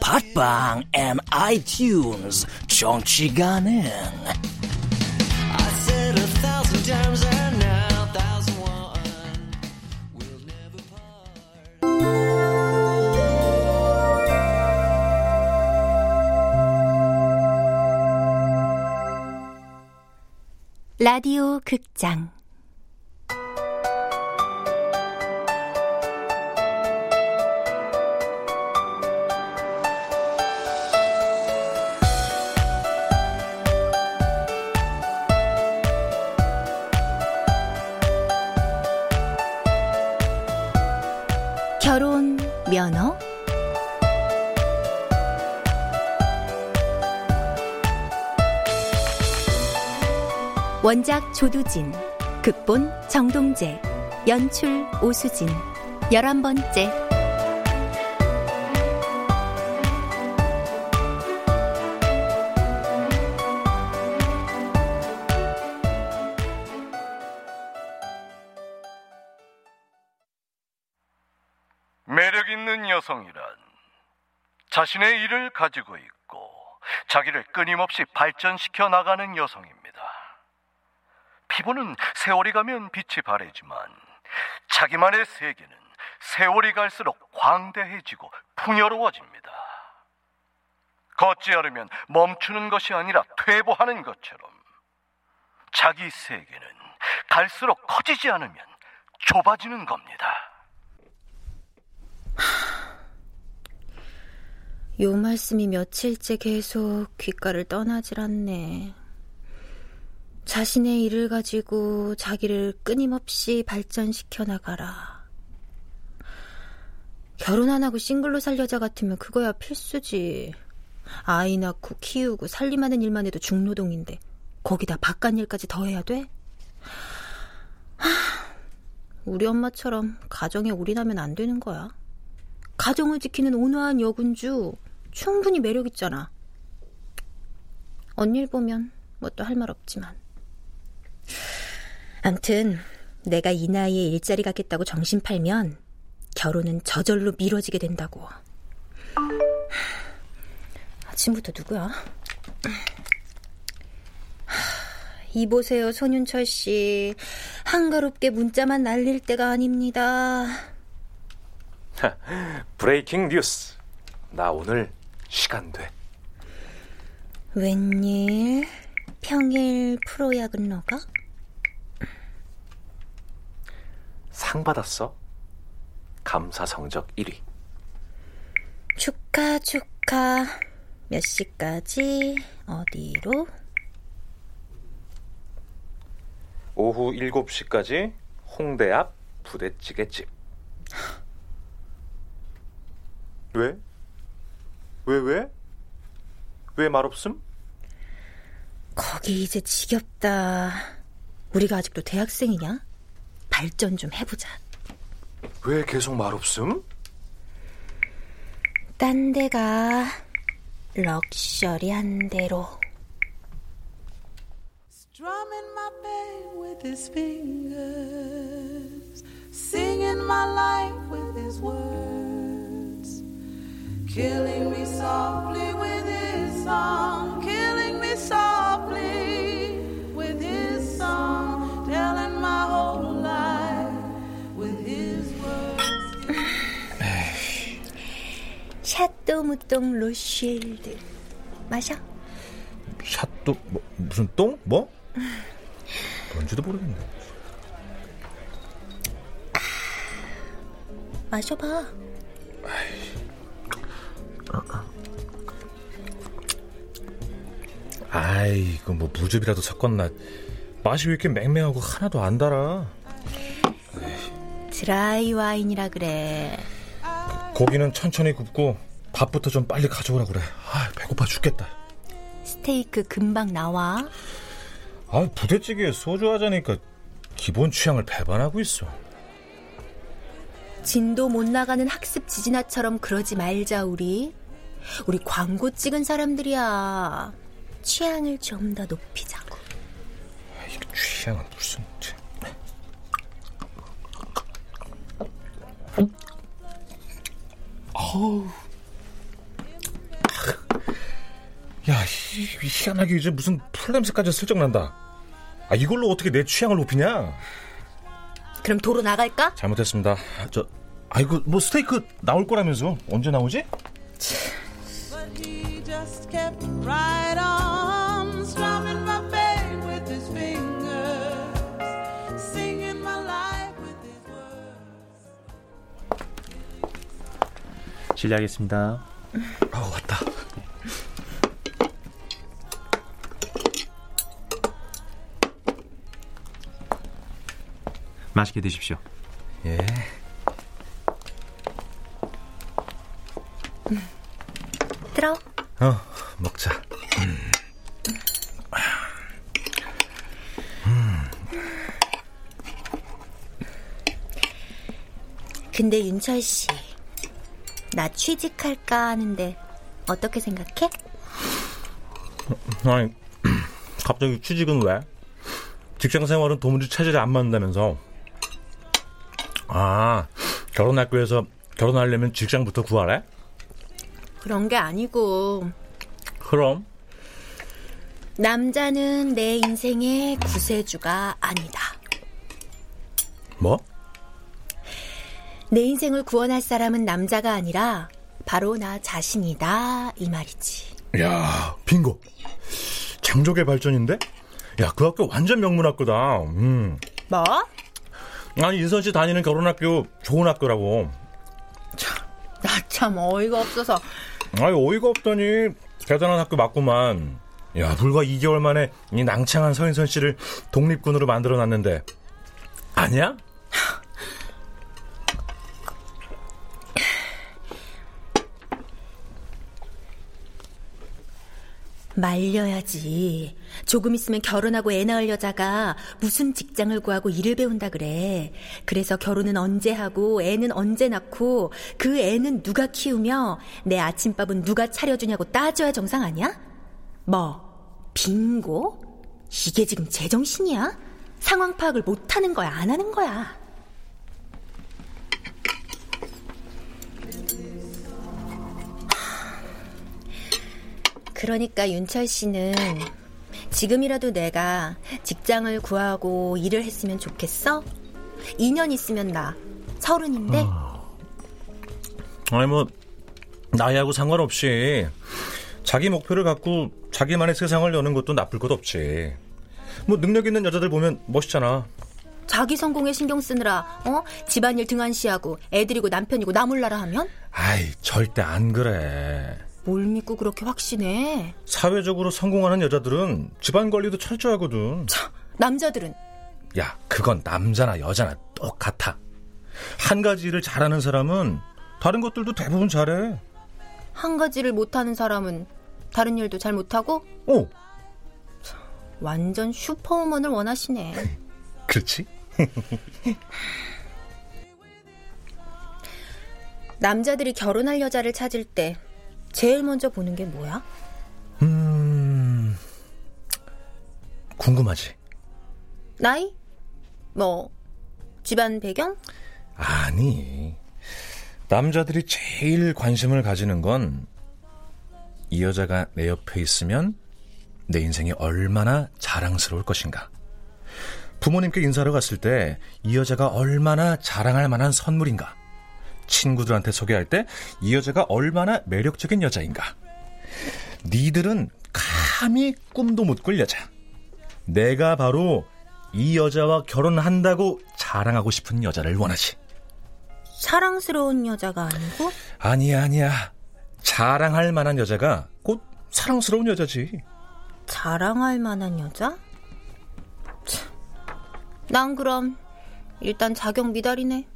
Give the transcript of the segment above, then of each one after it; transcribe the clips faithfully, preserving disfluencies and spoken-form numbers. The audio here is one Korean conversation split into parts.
팟빵 앤 아이튠즈 정치 가능. 라디오 극장 결혼 면허? 원작 조두진, 극본 정동재, 연출 오수진. 열한 번째. 매력 있는 여성이란 자신의 일을 가지고 있고 자기를 끊임없이 발전시켜 나가는 여성입니다. 피부는 세월이 가면 빛이 바래지만 자기만의 세계는 세월이 갈수록 광대해지고 풍요로워집니다. 걷지 않으면 멈추는 것이 아니라 퇴보하는 것처럼 자기 세계는 갈수록 커지지 않으면 좁아지는 겁니다. 요 말씀이 며칠째 계속 귓가를 떠나질 않네. 자신의 일을 가지고 자기를 끊임없이 발전시켜 나가라. 결혼 안 하고 싱글로 살 여자 같으면 그거야 필수지. 아이 낳고 키우고 살림하는 일만 해도 중노동인데 거기다 바깥일까지 더 해야 돼? 하, 우리 엄마처럼 가정에 올인하면 안 되는 거야. 가정을 지키는 온화한 여군주 충분히 매력 있잖아. 언니를 보면 뭐 또 할 말 없지만, 암튼 내가 이 나이에 일자리 갖겠다고 정신 팔면 결혼은 저절로 미뤄지게 된다고. 아침부터 누구야? 이 보세요, 손윤철 씨. 한가롭게 문자만 날릴 때가 아닙니다. 브레이킹 뉴스. 나 오늘 시간 돼. 웬일? 평일 프로야근 너가? 상 받았어. 감사 성적 일 위. 축하 축하. 몇 시까지 어디로? 오후 일곱 시까지 홍대 앞 부대찌개집. 왜? 왜 왜? 왜 말 없음? 거기 이제 지겹다. 우리가 아직도 대학생이냐? 발전 좀 해보자. 왜 계속 말 없음? 딴 데가 럭셔리한 데로. Strumming my pain with his fingers, singing my life with his words, killing me softly with his song, killing me softly with his song, telling my whole life with his words. 샤또 무똥 로쉘드 마셔. 샷도 뭐, 무슨 똥? 뭐? 뭔지도 모르겠네. 마셔봐. 아이, 이거 뭐 무즙이라도 섞었나. 맛이 왜 이렇게 맹맹하고 하나도 안 달아. 드라이 와인이라 그래. 고기는 천천히 굽고 밥부터 좀 빨리 가져오라 그래. 아, 배고파 죽겠다. 스테이크 금방 나와. 아, 부대찌개에 소주 하자니까 기본 취향을 배반하고 있어. 진도 못 나가는 학습 지진아처럼 그러지 말자. 우리 우리 광고 찍은 사람들이야. 취향을 좀 더 높이자고. 아, 이 취향은 무슨... 어우, 야, 이, 희한하게 이제 무슨 풀냄새까지 슬쩍 난다. 아, 이걸로 어떻게 내 취향을 높이냐? 그럼 도로 나갈까? 잘못했습니다. 저, 아이고, 뭐 스테이크 나올 거라면서. 언제 나오지? 실례하겠습니다. 아, 왔다. 맛있게 드십시오. 예. 음. 들어. 어, 먹자. 음. 음. 근데 윤철 씨, 나 취직할까 하는데 어떻게 생각해? 아니, 갑자기 취직은 왜? 직장생활은 도무지 체질에 안 맞는다면서. 아, 결혼학교 에서 결혼하려면 직장부터 구하래? 그런 게 아니고. 그럼? 남자는 내 인생의 구세주가 아니다. 뭐? 내 인생을 구원할 사람은 남자가 아니라 바로 나 자신이다, 이 말이지. 야, 빙고. 장족의 발전인데? 야, 그 학교 완전 명문학교다. 음. 뭐? 아니, 인선 씨 다니는 결혼학교 좋은 학교라고. 참, 나 참 어이가 없어서. 아니, 어이가 없더니 대단한 학교 맞구만. 야, 불과 이 개월 만에 이 낭창한 서인선 씨를 독립군으로 만들어놨는데 아니야? 말려야지. 조금 있으면 결혼하고 애 낳을 여자가 무슨 직장을 구하고 일을 배운다 그래. 그래서 결혼은 언제 하고 애는 언제 낳고 그 애는 누가 키우며 내 아침밥은 누가 차려주냐고 따져야 정상 아니야? 뭐, 빙고? 이게 지금 제정신이야? 상황 파악을 못하는 거야, 안 하는 거야? 그러니까 윤철 씨는 지금이라도 내가 직장을 구하고 일을 했으면 좋겠어? 이 년 있으면 나 서른인데? 어... 아니, 뭐 나이하고 상관없이 자기 목표를 갖고 자기만의 세상을 여는 것도 나쁠 것 없지. 뭐 능력 있는 여자들 보면 멋있잖아. 자기 성공에 신경 쓰느라 어? 집안일 등한시하고 애들이고 남편이고 나 몰라라 하면? 아이, 절대 안 그래. 뭘 믿고 그렇게 확신해? 사회적으로 성공하는 여자들은 집안 관리도 철저하거든. 차, 남자들은? 야, 그건 남자나 여자나 똑같아. 한 가지 일을 잘하는 사람은 다른 것들도 대부분 잘해. 한 가지를 못하는 사람은 다른 일도 잘 못하고? 어. 차, 완전 슈퍼우먼을 원하시네. 그렇지? 남자들이 결혼할 여자를 찾을 때 제일 먼저 보는 게 뭐야? 음... 궁금하지? 나이? 뭐, 집안 배경? 아니, 남자들이 제일 관심을 가지는 건 이 여자가 내 옆에 있으면 내 인생이 얼마나 자랑스러울 것인가. 부모님께 인사하러 갔을 때 이 여자가 얼마나 자랑할 만한 선물인가. 친구들한테 소개할 때 이 여자가 얼마나 매력적인 여자인가. 니들은 감히 꿈도 못 꿀 여자. 내가 바로 이 여자와 결혼한다고 자랑하고 싶은 여자를 원하지. 사랑스러운 여자가 아니고? 아니야, 아니야. 자랑할 만한 여자가 곧 사랑스러운 여자지. 자랑할 만한 여자? 참. 난 그럼 일단 자격 미달이네.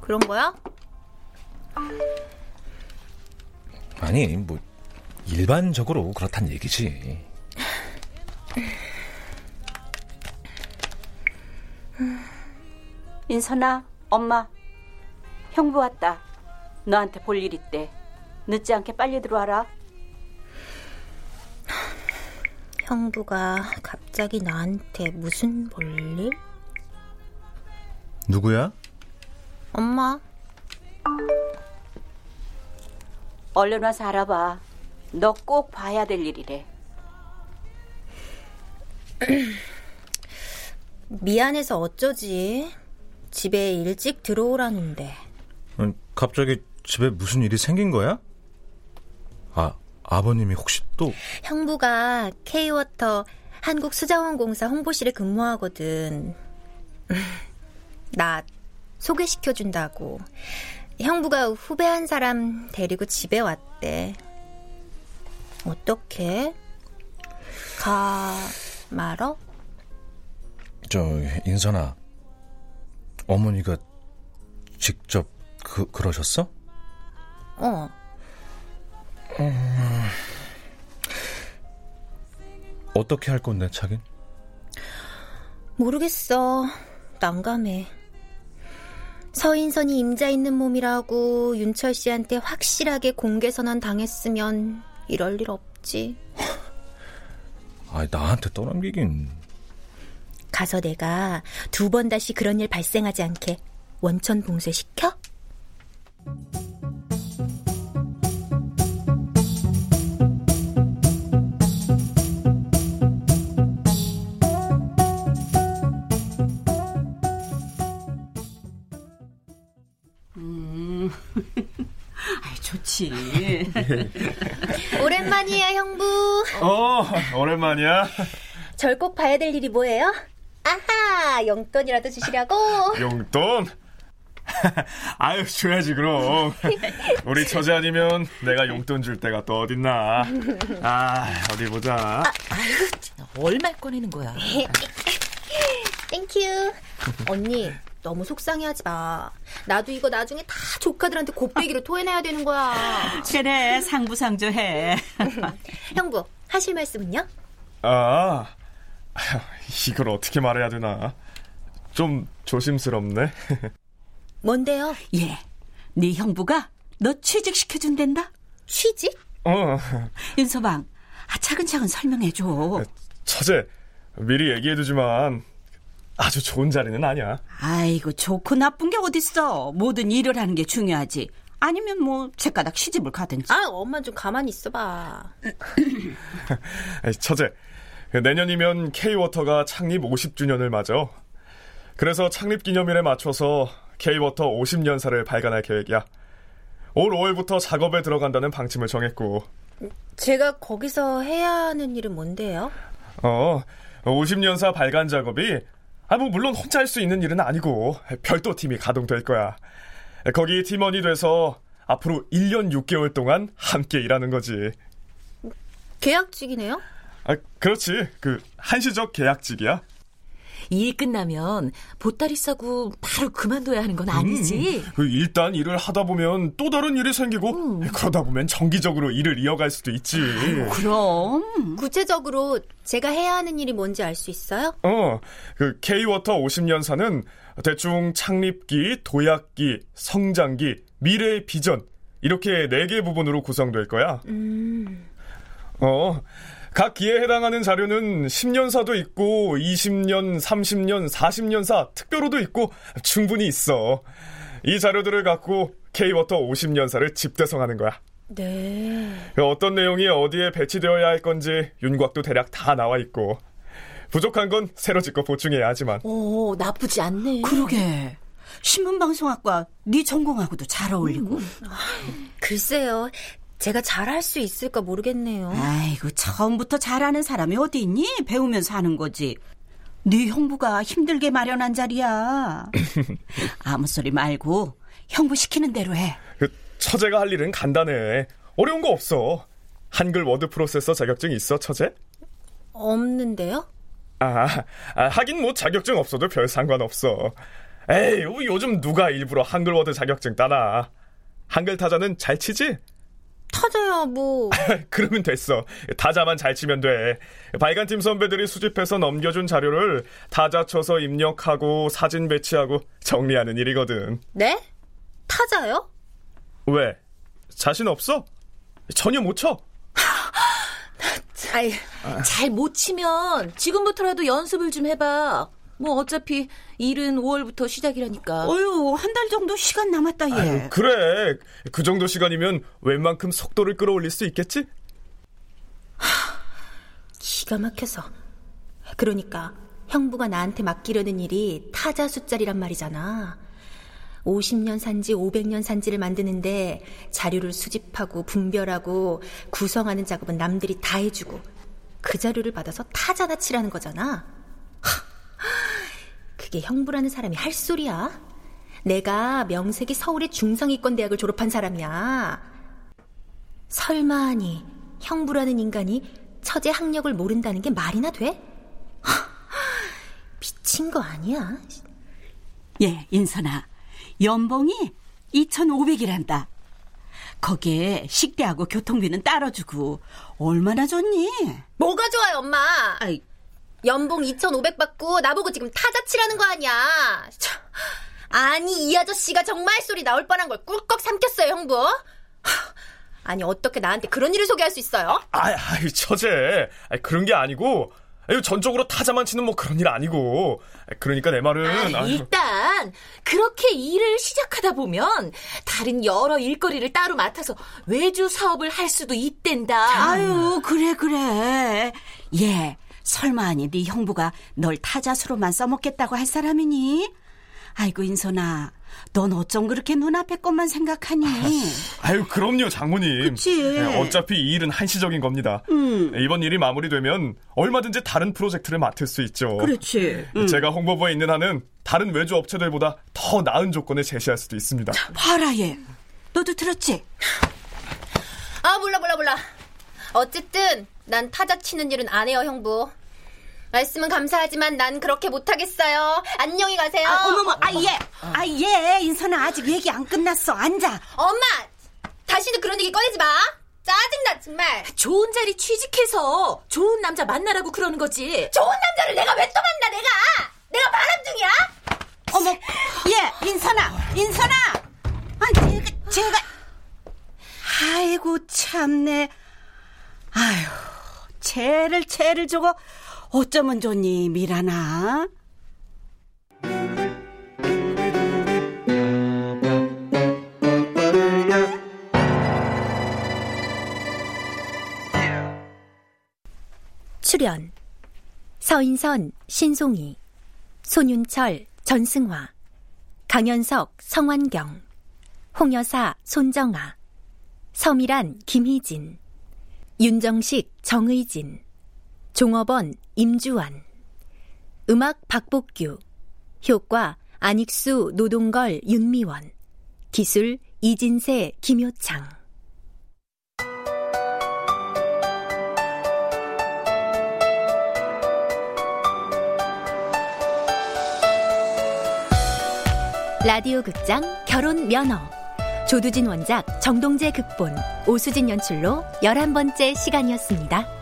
그런 거야? 아니, 뭐 일반적으로 그렇단 얘기지. 인선아, 엄마, 형부 왔다. 너한테 볼 일 있대. 늦지 않게 빨리 들어와라. 형부가 갑자기 나한테 무슨 볼 일? 누구야? 엄마. 얼른 와서 알아봐. 너 꼭 봐야 될 일이래. 미안해서 어쩌지. 집에 일찍 들어오라는데. 아니, 갑자기 집에 무슨 일이 생긴 거야? 아, 아버님이 혹시 또... 형부가 K-water 한국수자원공사 홍보실에 근무하거든. 나 소개시켜준다고. 형부가 후배 한 사람 데리고 집에 왔대. 어떡해? 가... 말어? 저, 인선아, 어머니가 직접 그, 그러셨어? 어. 음... 어떻게 할 건데, 자긴? 모르겠어. 난감해. 서인선이 임자 있는 몸이라고 윤철 씨한테 확실하게 공개 선언 당했으면 이럴 일 없지. 아니, 나한테 떠넘기긴. 가서 내가 두 번 다시 그런 일 발생하지 않게 원천 봉쇄 시켜? 음, 아이 좋지. 오랜만이야, 형부. 어, 오랜만이야. 절 꼭 봐야 될 일이 뭐예요? 아하, 용돈이라도 주시려고. 용돈? 아유, 줘야지 그럼. 우리 처제 아니면 내가 용돈 줄 때가 또 어딨나. 아, 어디 보자. 아, 아유, 얼마 꺼내는 거야. 땡큐. 언니, 너무 속상해하지 마. 나도 이거 나중에 다 조카들한테 곱빼기로 토해내야 되는 거야. 그래, 상부상조해. 형부, 하실 말씀은요? 아, 이걸 어떻게 말해야 되나. 좀 조심스럽네. 뭔데요? 예, 네 형부가 너 취직시켜준댄다. 취직? 어. 윤서방, 아, 차근차근 설명해줘. 처제, 미리 얘기해두지만 아주 좋은 자리는 아니야. 아이고, 좋고 나쁜 게 어딨어. 뭐든 일을 하는 게 중요하지. 아니면 뭐 쇳가닥 시집을 가든지. 아, 엄마 좀 가만히 있어봐. 처제, 내년이면 K-water가 창립 오십 주년을 맞아. 그래서 창립기념일에 맞춰서 K-water 오십 년사를 발간할 계획이야. 올 오월부터 작업에 들어간다는 방침을 정했고. 제가 거기서 해야 하는 일은 뭔데요? 어, 오십 년사 발간 작업이, 아, 뭐 물론 혼자 할 수 있는 일은 아니고 별도 팀이 가동될 거야. 거기 팀원이 돼서 앞으로 일 년 육 개월 동안 함께 일하는 거지. 계약직이네요? 아, 그렇지. 그 한시적 계약직이야. 일이 끝나면 보따리 싸고 바로 그만둬야 하는 건 아니지. 음, 그 일단 일을 하다 보면 또 다른 일이 생기고, 음. 그러다 보면 정기적으로 일을 이어갈 수도 있지. 아유, 그럼. 구체적으로 제가 해야 하는 일이 뭔지 알 수 있어요? 어, 그 K-water 오십 년사는 대충 창립기, 도약기, 성장기, 미래의 비전, 이렇게 네 개 부분으로 구성될 거야. 음. 어, 각 기에 해당하는 자료는 십 년사도 있고 이십 년, 삼십 년, 사십 년사 특별호도 있고 충분히 있어. 이 자료들을 갖고 K-water 오십 년사를 집대성하는 거야. 네. 어떤 내용이 어디에 배치되어야 할 건지 윤곽도 대략 다 나와 있고, 부족한 건 새로 짓고 보충해야 하지만. 오, 나쁘지 않네. 그러게. 신문방송학과 네 전공하고도 잘 어울리고. 음. 글쎄요. 제가 잘할 수 있을까 모르겠네요. 아이고, 처음부터 잘하는 사람이 어디 있니? 배우면서 하는 거지. 네 형부가 힘들게 마련한 자리야. 아무 소리 말고 형부 시키는 대로 해. 그, 처제가 할 일은 간단해. 어려운 거 없어. 한글 워드 프로세서 자격증 있어, 처제? 없는데요? 아, 아 하긴 뭐 자격증 없어도 별 상관없어. 에이, 요즘 누가 일부러 한글 워드 자격증 따나. 한글 타자는 잘 치지? 타자야 뭐. 그러면 됐어. 타자만 잘 치면 돼. 발간팀 선배들이 수집해서 넘겨준 자료를 타자 쳐서 입력하고 사진 배치하고 정리하는 일이거든. 네? 타자요? 왜? 자신 없어? 전혀 못 쳐? 아이, 잘 못 치면 지금부터라도 연습을 좀 해봐. 뭐 어차피 일은 오월부터 시작이라니까. 어휴, 한 달 정도 시간 남았다 얘. 아유, 그래, 그 정도 시간이면 웬만큼 속도를 끌어올릴 수 있겠지? 하, 기가 막혀서. 그러니까 형부가 나한테 맡기려는 일이 타자 숫자리란 말이잖아. 오십 년 산지 오백 년 산지를 만드는데 자료를 수집하고 분별하고 구성하는 작업은 남들이 다 해주고 그 자료를 받아서 타자나 치라는 거잖아. 그게 형부라는 사람이 할 소리야? 내가 명색이 서울의 중상위권 대학을 졸업한 사람이야. 설마하니 형부라는 인간이 처제 학력을 모른다는 게 말이나 돼? 미친 거 아니야? 예, 인선아, 연봉이 이천오백이란다. 거기에 식대하고 교통비는 따라주고. 얼마나 좋니? 뭐가 좋아요, 엄마? 아이, 연봉 이천오백 받고 나보고 지금 타자치라는 거 아니야. 참, 아니 이 아저씨가 정말 소리 나올 뻔한 걸 꿀꺽 삼켰어요, 형부. 아니 어떻게 나한테 그런 일을 소개할 수 있어요? 아, 아유, 처제, 아니, 그런 게 아니고, 아유, 전적으로 타자만 치는 뭐 그런 일 아니고. 그러니까 내 말은 아니, 아유, 일단 그렇게 일을 시작하다 보면 다른 여러 일거리를 따로 맡아서 외주 사업을 할 수도 있댄다. 아유, 그래 그래. 예, 설마하니 네 형부가 널 타자수로만 써먹겠다고 할 사람이니? 아이고, 인선아, 넌 어쩜 그렇게 눈앞의 것만 생각하니? 아유, 그럼요, 장모님. 그치. 네, 어차피 이 일은 한시적인 겁니다. 음. 이번 일이 마무리되면 얼마든지 다른 프로젝트를 맡을 수 있죠. 그렇지. 음. 제가 홍보부에 있는 한은 다른 외주 업체들보다 더 나은 조건을 제시할 수도 있습니다. 봐라 얘, 너도 들었지? 아, 몰라 몰라 몰라. 어쨌든 난 타자 치는 일은 안 해요, 형부. 말씀은 감사하지만 난 그렇게 못하겠어요. 안녕히 가세요. 아, 어머머, 어, 아예, 어. 아예, 인선아, 아직 얘기 안 끝났어. 앉아. 엄마, 다시는 그런 얘기 꺼내지 마. 짜증나, 정말. 좋은 자리 취직해서 좋은 남자 만나라고 그러는 거지. 좋은 남자를 내가 왜 또 만나, 내가? 내가 바람둥이야? 어머, 예, 인선아, 인선아. 아, 제가, 제가. 아이고, 참네. 아유, 쟤를 쟤를 저거 어쩌면 좋니, 미라나. 출연 서인선, 신송이, 손윤철, 전승화, 강현석, 성환경, 홍여사, 손정아, 서미란, 김희진, 윤정식, 정의진, 종업원, 임주환. 음악 박복규, 효과 안익수, 노동걸, 윤미원, 기술 이진세, 김효창. 라디오 극장 결혼 면허, 조두진 원작, 정동재 극본, 오수진 연출로 열한 번째 시간이었습니다.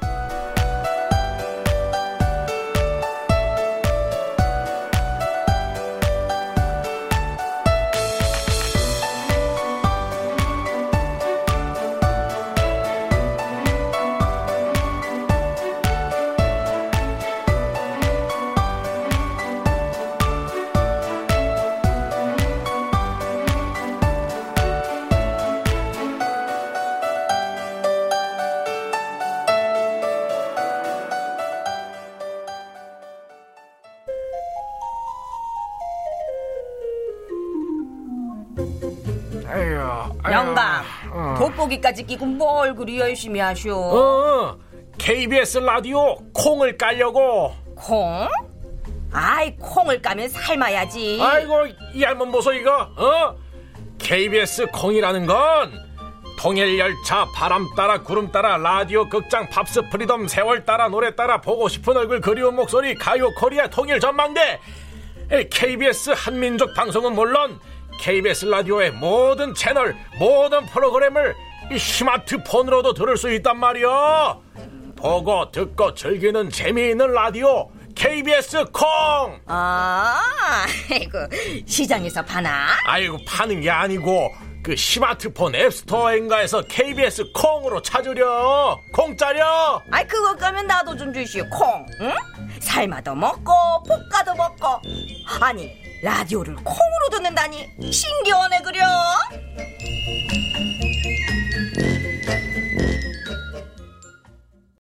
영감, 어. 돋보기까지 끼고 뭘 그리 열심히 하쇼. 어, 케이비에스 라디오 콩을 깔려고. 콩? 아이, 콩을 까면 삶아야지. 아이고, 이 얇은 보소 이거. 어? 케이비에스 콩이라는 건 통일열차 바람 따라 구름 따라 라디오 극장 팝스 프리덤 세월 따라 노래 따라 보고 싶은 얼굴 그리운 목소리 가요 코리아 통일 전망대 케이비에스 한민족 방송은 물론 케이비에스 라디오의 모든 채널 모든 프로그램을 이 스마트폰으로도 들을 수 있단 말이야. 보고 듣고 즐기는 재미있는 라디오 케이비에스 콩. 아, 아이고 시장에서 파나? 아이고 파는 게 아니고 그 스마트폰 앱스토어인가에서 케이비에스 콩으로 찾으려. 콩 짜려. 아이 그거 까면 나도 좀 주시오. 콩. 응? 삶아도 먹고 볶아도 먹고. 아니 라디오를 콩으로 듣는다니 신기하네 그려.